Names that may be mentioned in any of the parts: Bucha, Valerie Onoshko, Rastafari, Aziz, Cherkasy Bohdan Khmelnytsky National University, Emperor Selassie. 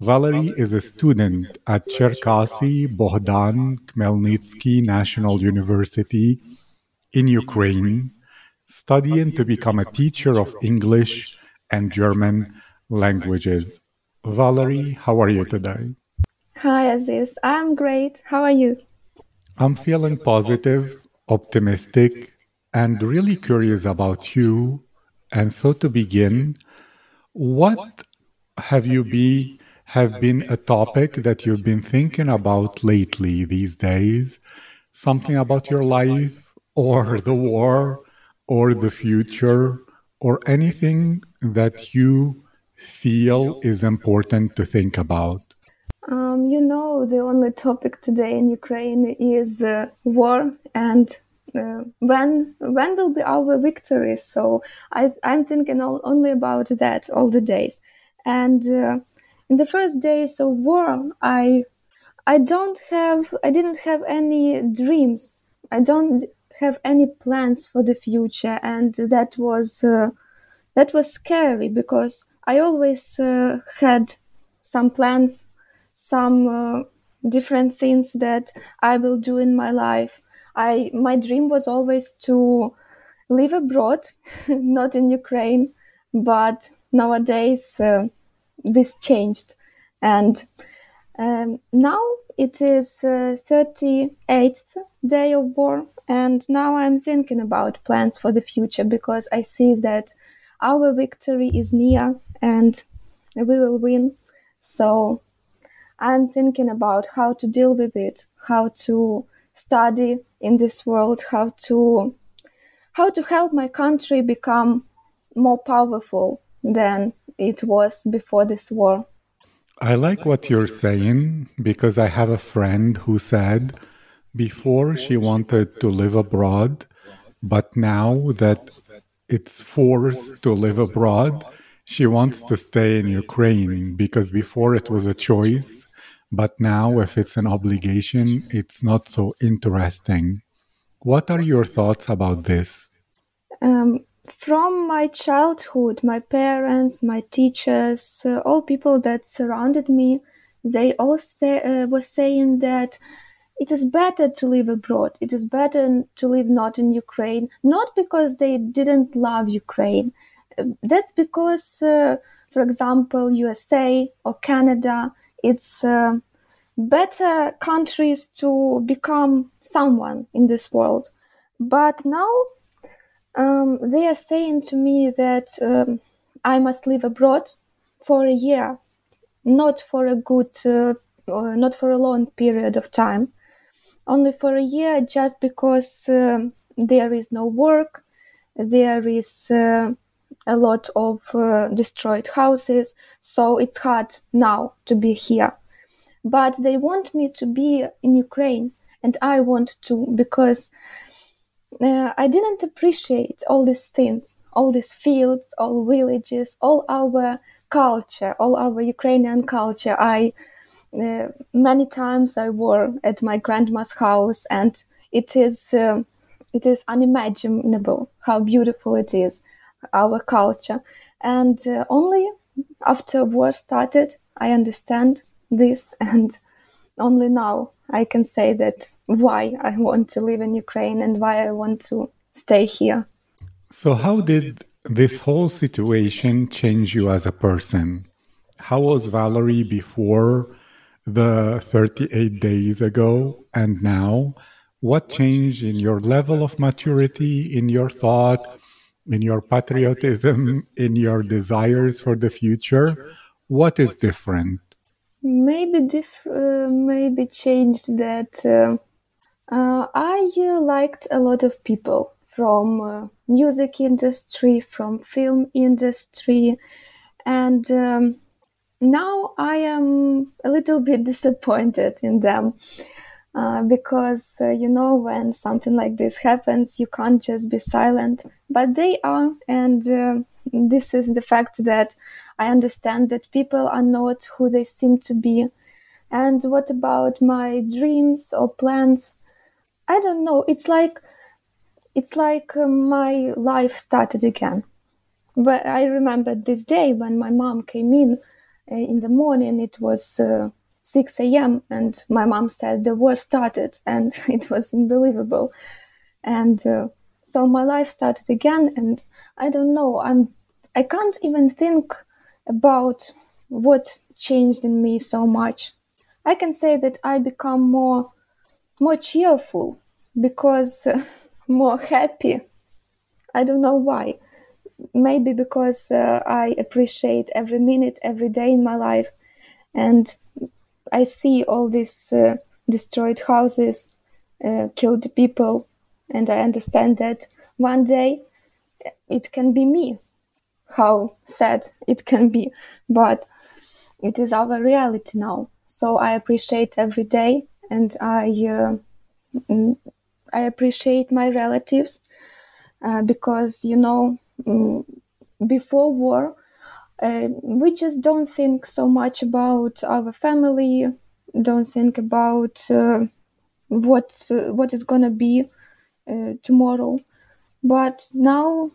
Valerie is a student at Cherkasy Bohdan Khmelnytsky National University in Ukraine, studying to become a teacher of English and German languages. Valerie, how are you today? Hi, Aziz. I'm great. How are you? I'm feeling positive, optimistic, and really curious about you. And so to begin, what have been a topic that you've been thinking about lately these days? Something about your life, or the war, or the future, or anything that you feel is important to think about? The only topic today in Ukraine is war and when will be our victory. So I'm thinking only about that all the days. And in the first days of war, I didn't have any dreams. I don't have any plans for the future, and that was scary because I always had some plans, some different things that I will do in my life. My dream was always to live abroad, not in Ukraine, but nowadays this changed. And now it is 38th day of war, and now I'm thinking about plans for the future because I see that our victory is near and we will win. So I'm thinking about how to deal with it, how to study in this world, how to help my country become more powerful than it was before this war. I like what you're saying, because I have a friend who said before she wanted to live abroad, but now that it's forced to live abroad, she wants to stay in Ukraine, because before it was a choice, but now if it's an obligation, it's not so interesting. What are your thoughts about this? From my childhood, my parents, my teachers, all people that surrounded me, they all were saying that it is better to live abroad. It is better to live not in Ukraine, not because they didn't love Ukraine. That's because, for example, USA or Canada, it's better countries to become someone in this world. But now they are saying to me that I must live abroad for a year, not for a long period of time, only for a year, just because there is no work, there is a lot of destroyed houses, so it's hard now to be here. But they want me to be in Ukraine, and I want to, because I didn't appreciate all these things, all these fields, all villages, all our culture, all our Ukrainian culture. Many times I were at my grandma's house, and it is unimaginable how beautiful it is, our culture. And only after war started I understand this, and only now I can say that why I want to live in Ukraine and why I want to stay here. So how did this whole situation change you as a person? How was Valerie before the 38 days ago and now? What changed in your level of maturity, in your thought, in your patriotism, in your desires for the future? What is different? Maybe changed that I liked a lot of people from music industry, from film industry, and now I am a little bit disappointed in them because, you know, when something like this happens, you can't just be silent. But they are, and this is the fact that I understand that people are not who they seem to be. And what about my dreams or plans? I don't know. It's like my life started again. But I remember this day when my mom came in the morning. It was 6 a.m. and my mom said the war started, and it was unbelievable. And so my life started again, and I don't know. I can't even think about what changed in me so much. I can say that I become more cheerful because more happy. I don't know why. Maybe because I appreciate every minute, every day in my life. And I see all these destroyed houses, killed people. And I understand that one day it can be me. How sad it can be. But it is our reality now. So I appreciate every day. And I appreciate my relatives because, you know, before war, we just don't think so much about our family, don't think about what is gonna be tomorrow. But now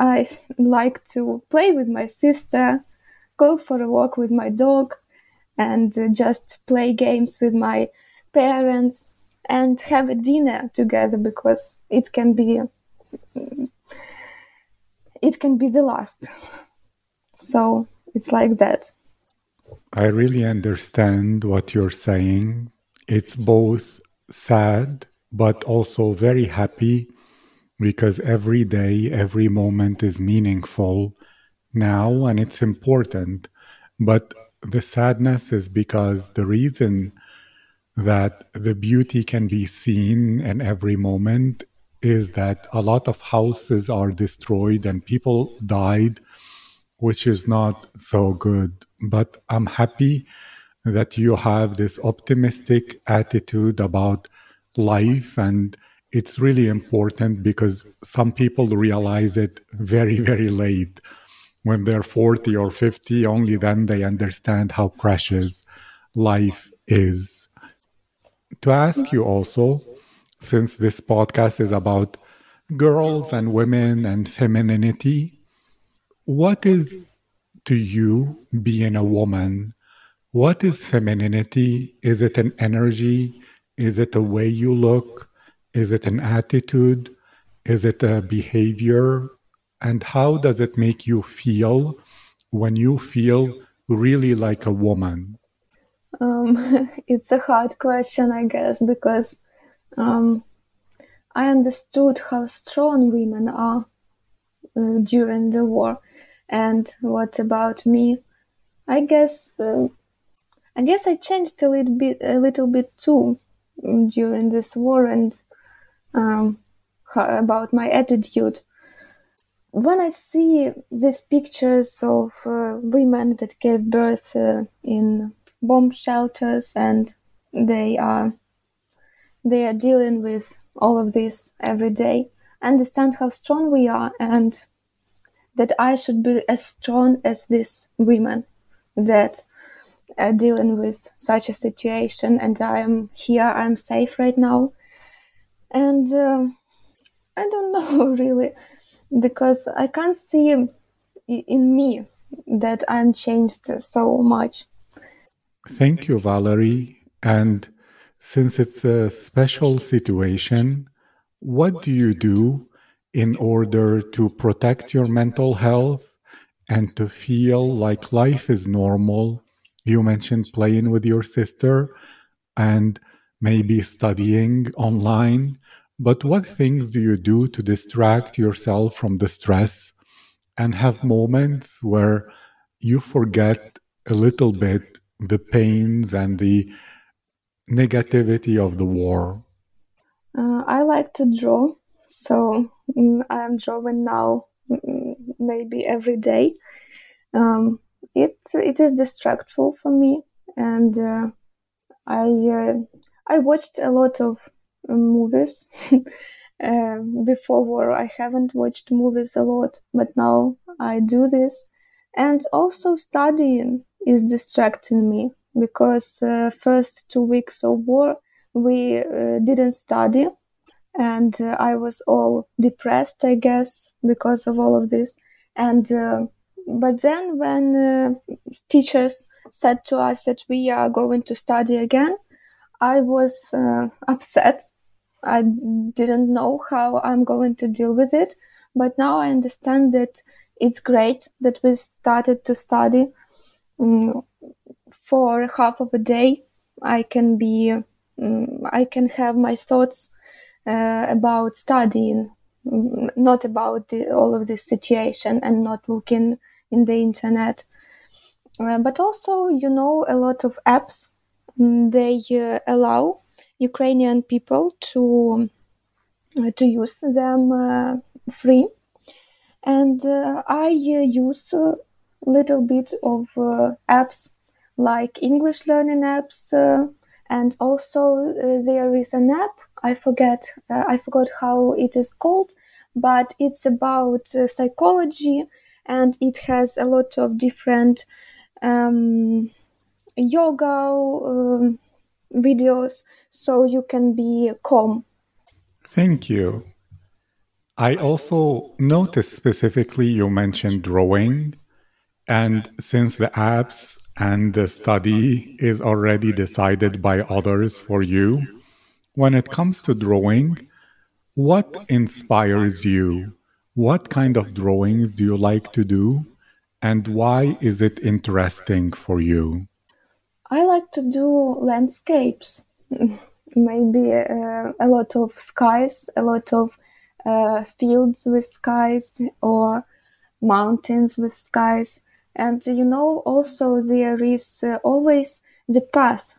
I like to play with my sister, go for a walk with my dog, and just play games with my parents and have a dinner together, because it can be the last. So it's like that. I really understand what you're saying. It's both sad, but also very happy, because every day, every moment is meaningful now, and it's important. But the sadness is because the reason that the beauty can be seen in every moment is that a lot of houses are destroyed and people died, which is not so good. But I'm happy that you have this optimistic attitude about life, and it's really important because some people realize it very, very late. When they're 40 or 50, only then they understand how precious life is. To ask you also, since this podcast is about girls and women and femininity, what is to you being a woman? What is femininity? Is it an energy? Is it the way you look? Is it an attitude? Is it a behavior? And how does it make you feel when you feel really like a woman? It's a hard question, I guess, because I understood how strong women are during the war. And what about me? I guess I changed a little bit too during this war, and about my attitude. When I see these pictures of women that gave birth in bomb shelters, and they are dealing with all of this every day, I understand how strong we are, and that I should be as strong as these women that are dealing with such a situation. And I am here, I am safe right now. And I don't know really, because I can't see in me that I'm changed so much. Thank you, Valerie. And since it's a special situation, what do you do in order to protect your mental health and to feel like life is normal? You mentioned playing with your sister and maybe studying online, but what things do you do to distract yourself from the stress and have moments where you forget a little bit the pains and the negativity of the war? I like to draw, so I'm drawing now maybe every day. it is distractful for me, and I watched a lot of movies before war. I haven't watched movies a lot, but now I do this. And also studying is distracting me, because first 2 weeks of war we didn't study, and I was all depressed, I guess, because of all of this. And but then when teachers said to us that we are going to study again, I was upset. I didn't know how I'm going to deal with it. But now I understand that it's great that we started to study. For half of a day, I can have my thoughts about studying, not about all of this situation, and not looking in the internet. But also, a lot of apps, they allow Ukrainian people to use them free. And I use a little bit of apps like English learning apps, and also there is an app, I forgot how it is called, but it's about psychology, and it has a lot of different yoga videos, so you can be calm. Thank you. I also noticed specifically you mentioned drawing, and since the apps and the study is already decided by others for you, when it comes to drawing, what inspires you? What kind of drawings do you like to do? And why is it interesting for you? I like to do landscapes, maybe a lot of skies, a lot of fields with skies, or mountains with skies. And, also there is always the path.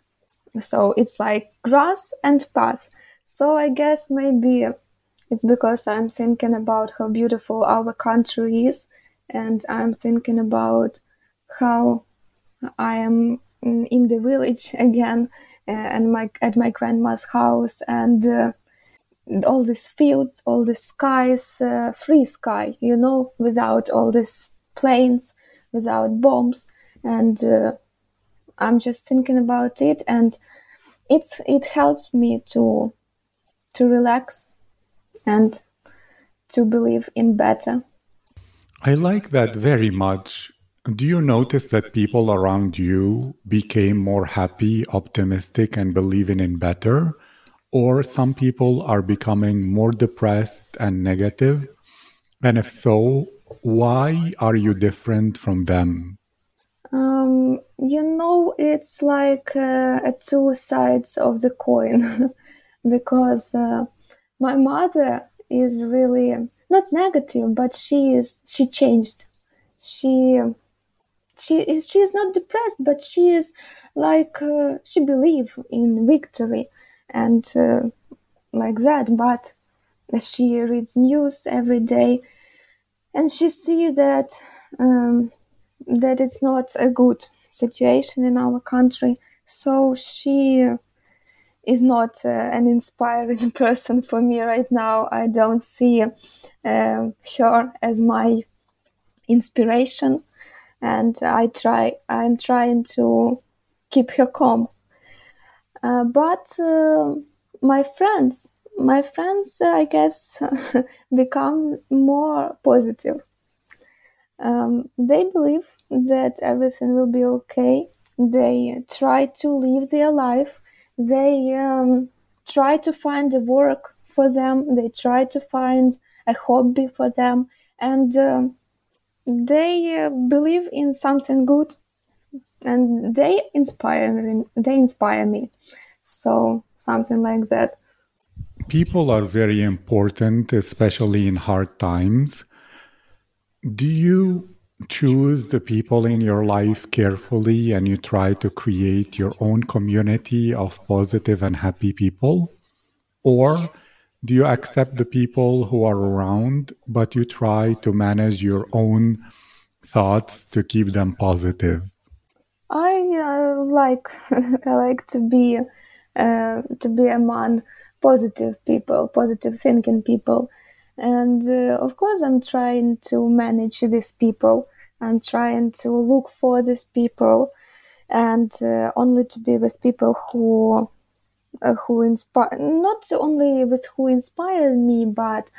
So it's like grass and path. So I guess maybe it's because I'm thinking about how beautiful our country is. And I'm thinking about how I am in the village again, and at my grandma's house, and all these fields, all these skies, free sky, without all these planes, without bombs. And I'm just thinking about it, and it helps me to relax and to believe in better. I like that very much. Do you notice that people around you became more happy, optimistic, and believing in better? Or some people are becoming more depressed and negative? And if so, why are you different from them? It's like two sides of the coin. Because my mother is really not negative, but she changed. She is not depressed, but she is like she believes in victory, and like that. But she reads news every day, and she sees that that it's not a good situation in our country. So she is not an inspiring person for me right now. I don't see her as my inspiration. And I'm trying to keep her calm. But my friends, I guess, become more positive. They believe that everything will be okay. They try to live their life. They try to find a work for them. They try to find a hobby for them. And they believe in something good, and they inspire me. So something like that. People are very important, especially in hard times. Do you choose the people in your life carefully, and you try to create your own community of positive and happy people? Or do you accept the people who are around, but you try to manage your own thoughts to keep them positive? I like to be among positive people, positive thinking people, and of course I'm trying to manage these people. I'm trying to look for these people, and only to be with people who inspire. Not only with who inspire me, but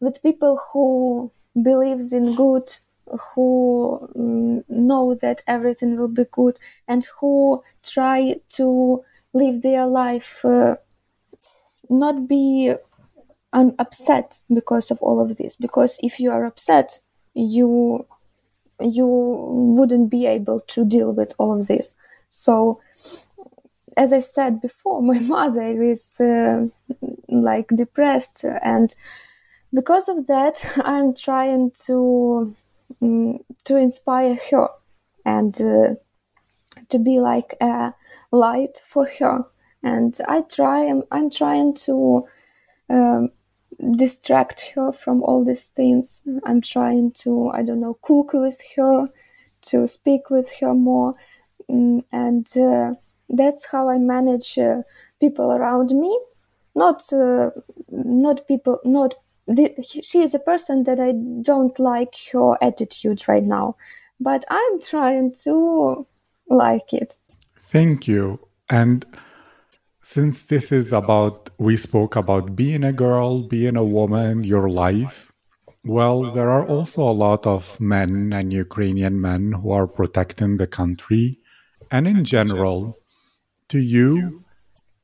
with people who believes in good, who know that everything will be good, and who try to live their life, not be upset because of all of this. Because if you are upset, you wouldn't be able to deal with all of this. So, as I said before, my mother is like depressed, and because of that, I'm trying to inspire her and to be like a light for her. And I'm trying to distract her from all these things. I'm trying to, cook with her, to speak with her more. And that's how I manage people around me. She is a person that I don't like her attitude right now, but I'm trying to like it. Thank you. And since this is about, we spoke about being a girl, being a woman, your life, well, there are also a lot of men and Ukrainian men who are protecting the country. And in general, to you,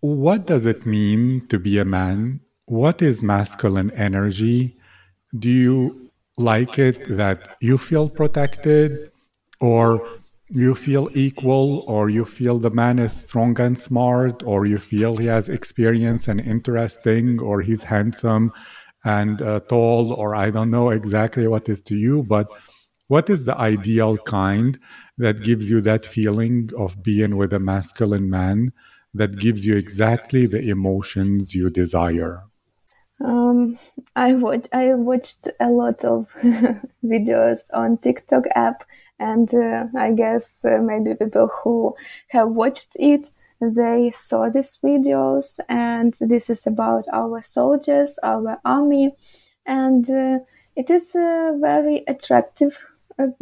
what does it mean to be a man? What is masculine energy? Do you like it that you feel protected, or you feel equal, or you feel the man is strong and smart, or you feel he has experience and interesting, or he's handsome and tall, or I don't know exactly what is to you, but what is the ideal kind that gives you that feeling of being with a masculine man that gives you exactly the emotions you desire? I watched a lot of videos on TikTok app, and I guess maybe people who have watched it, they saw these videos, and this is about our soldiers, our army, and it is very attractive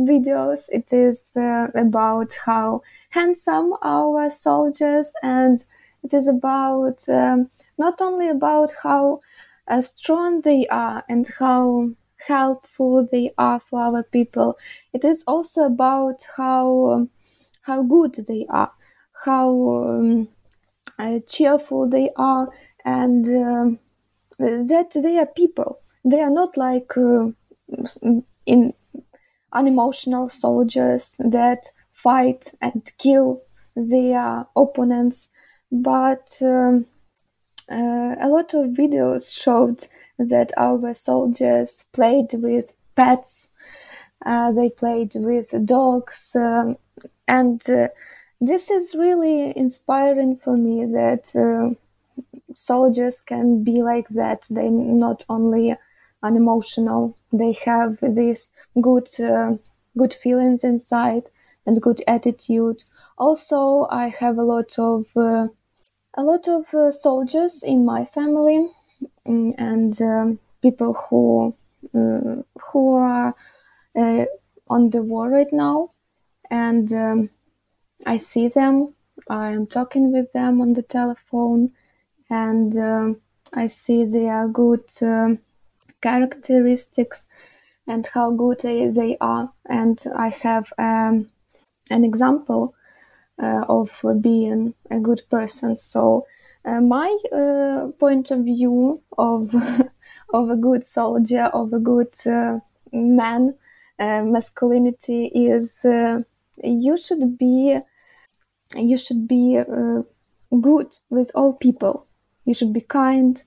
videos. It is about how handsome our soldiers, and it is about not only about how strong they are and how helpful they are for our people. It is also about how good they are, how cheerful they are, and that they are people. They are not like unemotional soldiers that fight and kill their opponents, but a lot of videos showed that our soldiers played with pets, they played with dogs, and this is really inspiring for me, that soldiers can be like that. They not only unemotional, they have these good feelings inside and good attitude. Also, I have a lot of soldiers in my family, and people who are on the war right now, and I see them. I am talking with them on the telephone, and I see their good characteristics and how good they are. And I have an example of being a good person. So my point of view of a good soldier, of a good man, masculinity is you should be good with all people. You should be kind,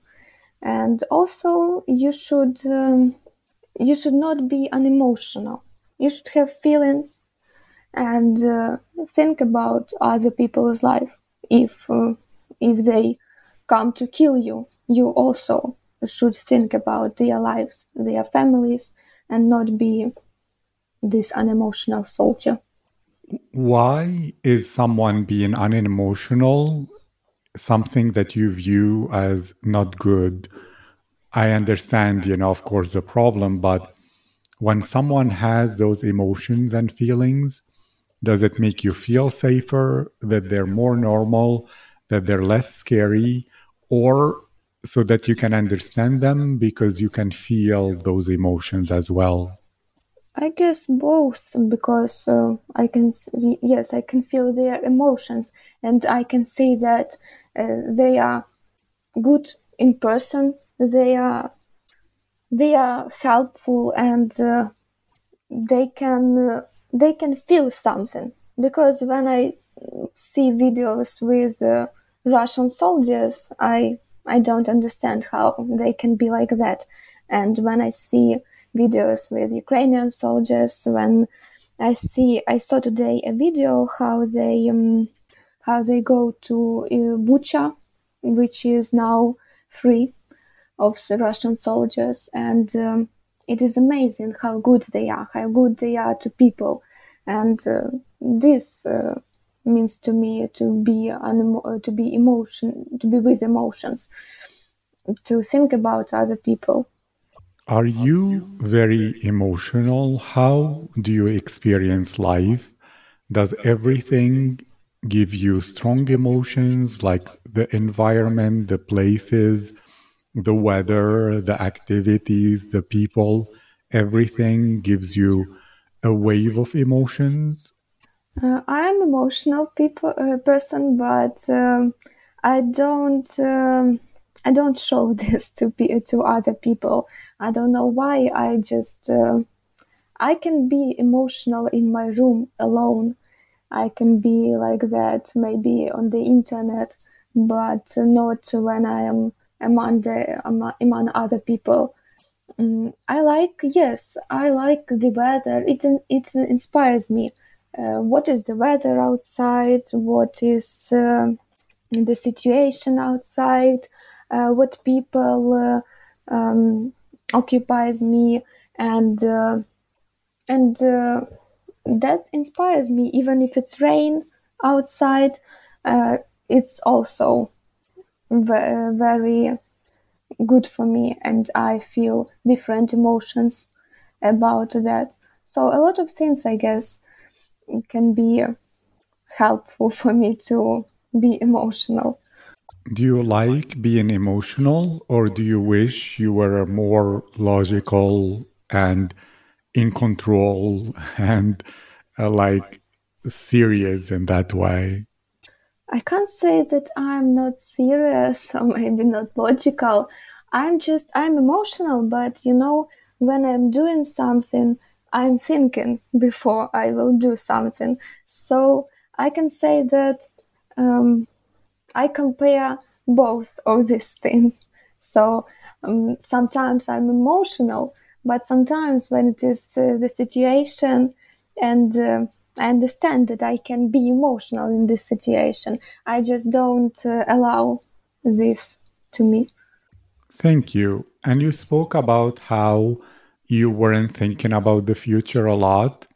and also you should not be unemotional. You should have feelings and think about other people's life. If they come to kill you, you also should think about their lives, their families, and not be this unemotional soldier. Why is someone being unemotional something that you view as not good? I understand, of course, the problem, but when someone has those emotions and feelings, does it make you feel safer, that they're more normal, that they're less scary, or so that you can understand them because you can feel those emotions as well? I guess both, because I can feel their emotions, and I can say that they are good in person, they are helpful, and they can feel something. Because when I see videos with Russian soldiers, I don't understand how they can be like that. And when I see videos with Ukrainian soldiers, when I saw today a video how they go to Bucha, which is now free of the Russian soldiers, and it is amazing how good they are to people, and this means to me to be with emotions, to think about other people. Are you very emotional? How do you experience life? Does everything give you strong emotions, like the environment, the places, the weather, the activities, the people? Everything gives you a wave of emotions? I am emotional person, but I don't show this to other people. I don't know why. I just I can be emotional in my room alone. I can be like that maybe on the internet, but not when I am among other people. I like the weather. It inspires me. What is the weather outside? What is the situation outside? What people occupies me, and that inspires me. Even if it's rain outside, it's also very good for me, and I feel different emotions about that. So a lot of things, I guess, can be helpful for me to be emotional. Do you like being emotional, or do you wish you were more logical and in control and serious in that way? I can't say that I'm not serious or maybe not logical. I'm emotional, but when I'm doing something, I'm thinking before I will do something. So I can say that I compare both of these things. So sometimes I'm emotional, but sometimes when it is the situation, and I understand that I can be emotional in this situation, I just don't allow this to me. Thank you. And you spoke about how you weren't thinking about the future a lot.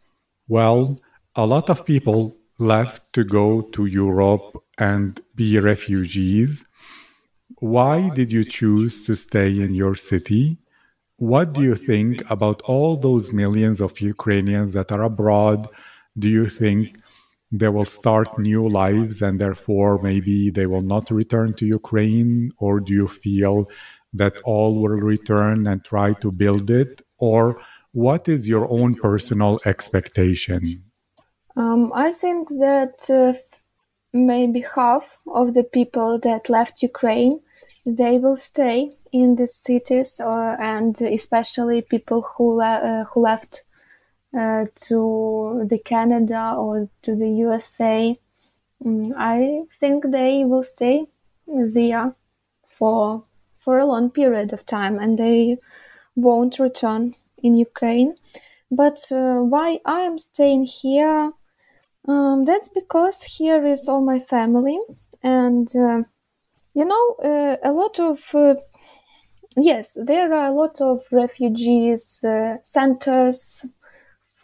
Well, a lot of people left to go to Europe and be refugees. Why did you choose to stay in your city? What do you think about all those millions of Ukrainians that are abroad? Do you think they will start new lives and therefore maybe they will not return to Ukraine? Or do you feel that all will return and try to build it? Or what is your own personal expectation? I think that maybe half of the people that left Ukraine, they will stay in the cities, and especially people who left to the Canada or to the USA. I think they will stay there for a long period of time, and they won't return in Ukraine. But why I am staying here? That's because here is all my family, and there are a lot of refugees centers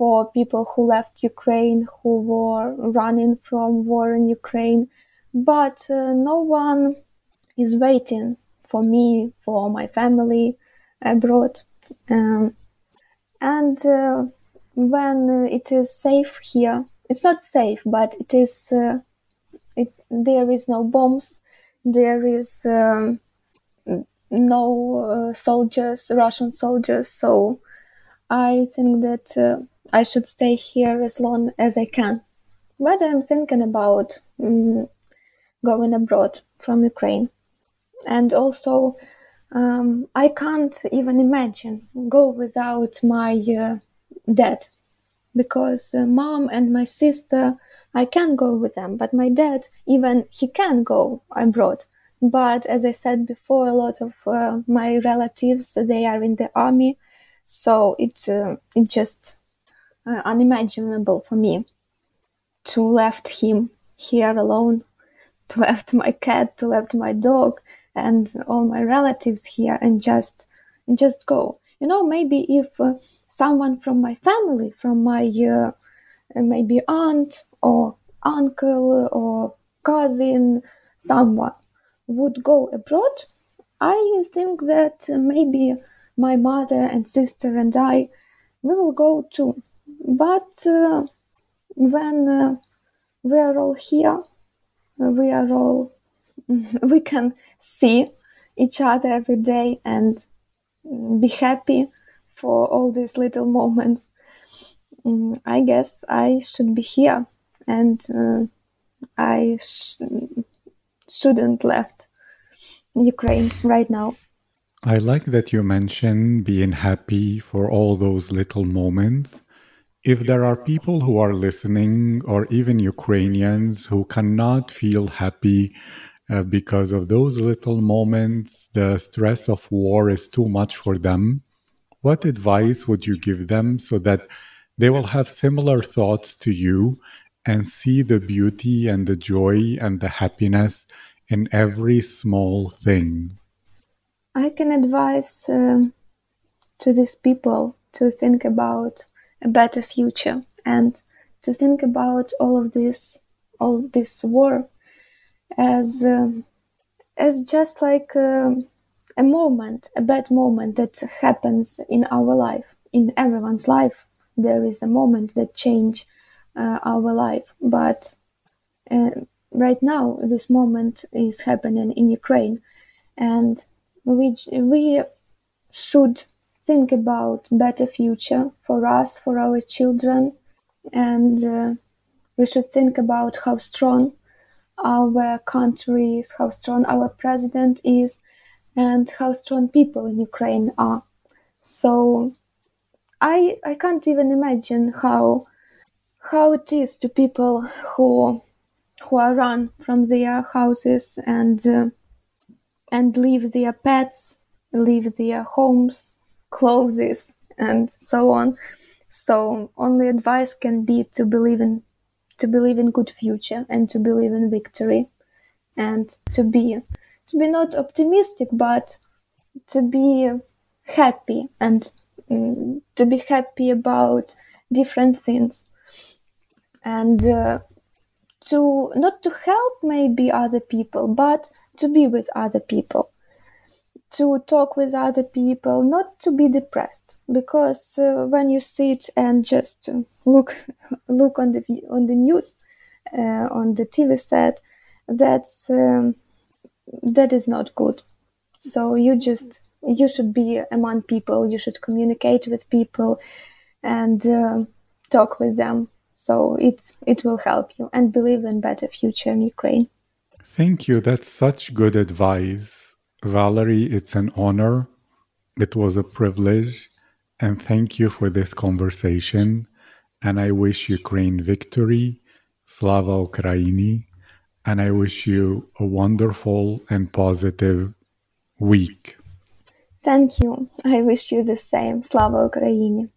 for people who left Ukraine, who were running from war in Ukraine. But no one is waiting for me, for my family abroad. And when it is safe here, it's not safe, but it is. There is no bombs. There is no soldiers, Russian soldiers. So I think that I should stay here as long as I can. But I'm thinking about going abroad from Ukraine. And also, I can't even imagine go without my dad. Because mom and my sister, I can go with them. But my dad, even he can go abroad. But as I said before, a lot of my relatives, they are in the army. So it's just unimaginable for me to left him here alone, to left my cat, to left my dog and all my relatives here and just go. You know, maybe if someone from my family, from my maybe aunt or uncle or cousin, someone would go abroad, I think that maybe my mother and sister and I, we will go too. But when we are all here, we can see each other every day and be happy for all these little moments. I guess I should be here and I shouldn't left Ukraine right now. I like that you mentioned being happy for all those little moments. If there are people who are listening or even Ukrainians who cannot feel happy because of those little moments, the stress of war is too much for them, what advice would you give them so that they will have similar thoughts to you and see the beauty and the joy and the happiness in every small thing? I can advise to these people to think about a better future and to think about all of this war as just like a moment, a bad moment that happens in our life, in everyone's life. There is a moment that change our life, but right now this moment is happening in Ukraine, and we should think about better future for us, for our children, and we should think about how strong our country is, how strong our president is, and how strong people in Ukraine are. So I can't even imagine how it is to people who are run from their houses and leave their pets, leave their homes, clothes, and so on. So only advice can be to believe in good future and to believe in victory, and to be not optimistic, but to be happy and to be happy about different things, and to not to help maybe other people, but to be with other people, to talk with other people, not to be depressed, because when you sit and just look on the news, on the TV set, that is not good. So you should be among people, you should communicate with people, and talk with them. So it will help you, and believe in better future in Ukraine. Thank you. That's such good advice. Valerie, it's an honor. It was a privilege. And thank you for this conversation. And I wish Ukraine victory. Slava Ukraini. And I wish you a wonderful and positive week. Thank you. I wish you the same. Slava Ukraini.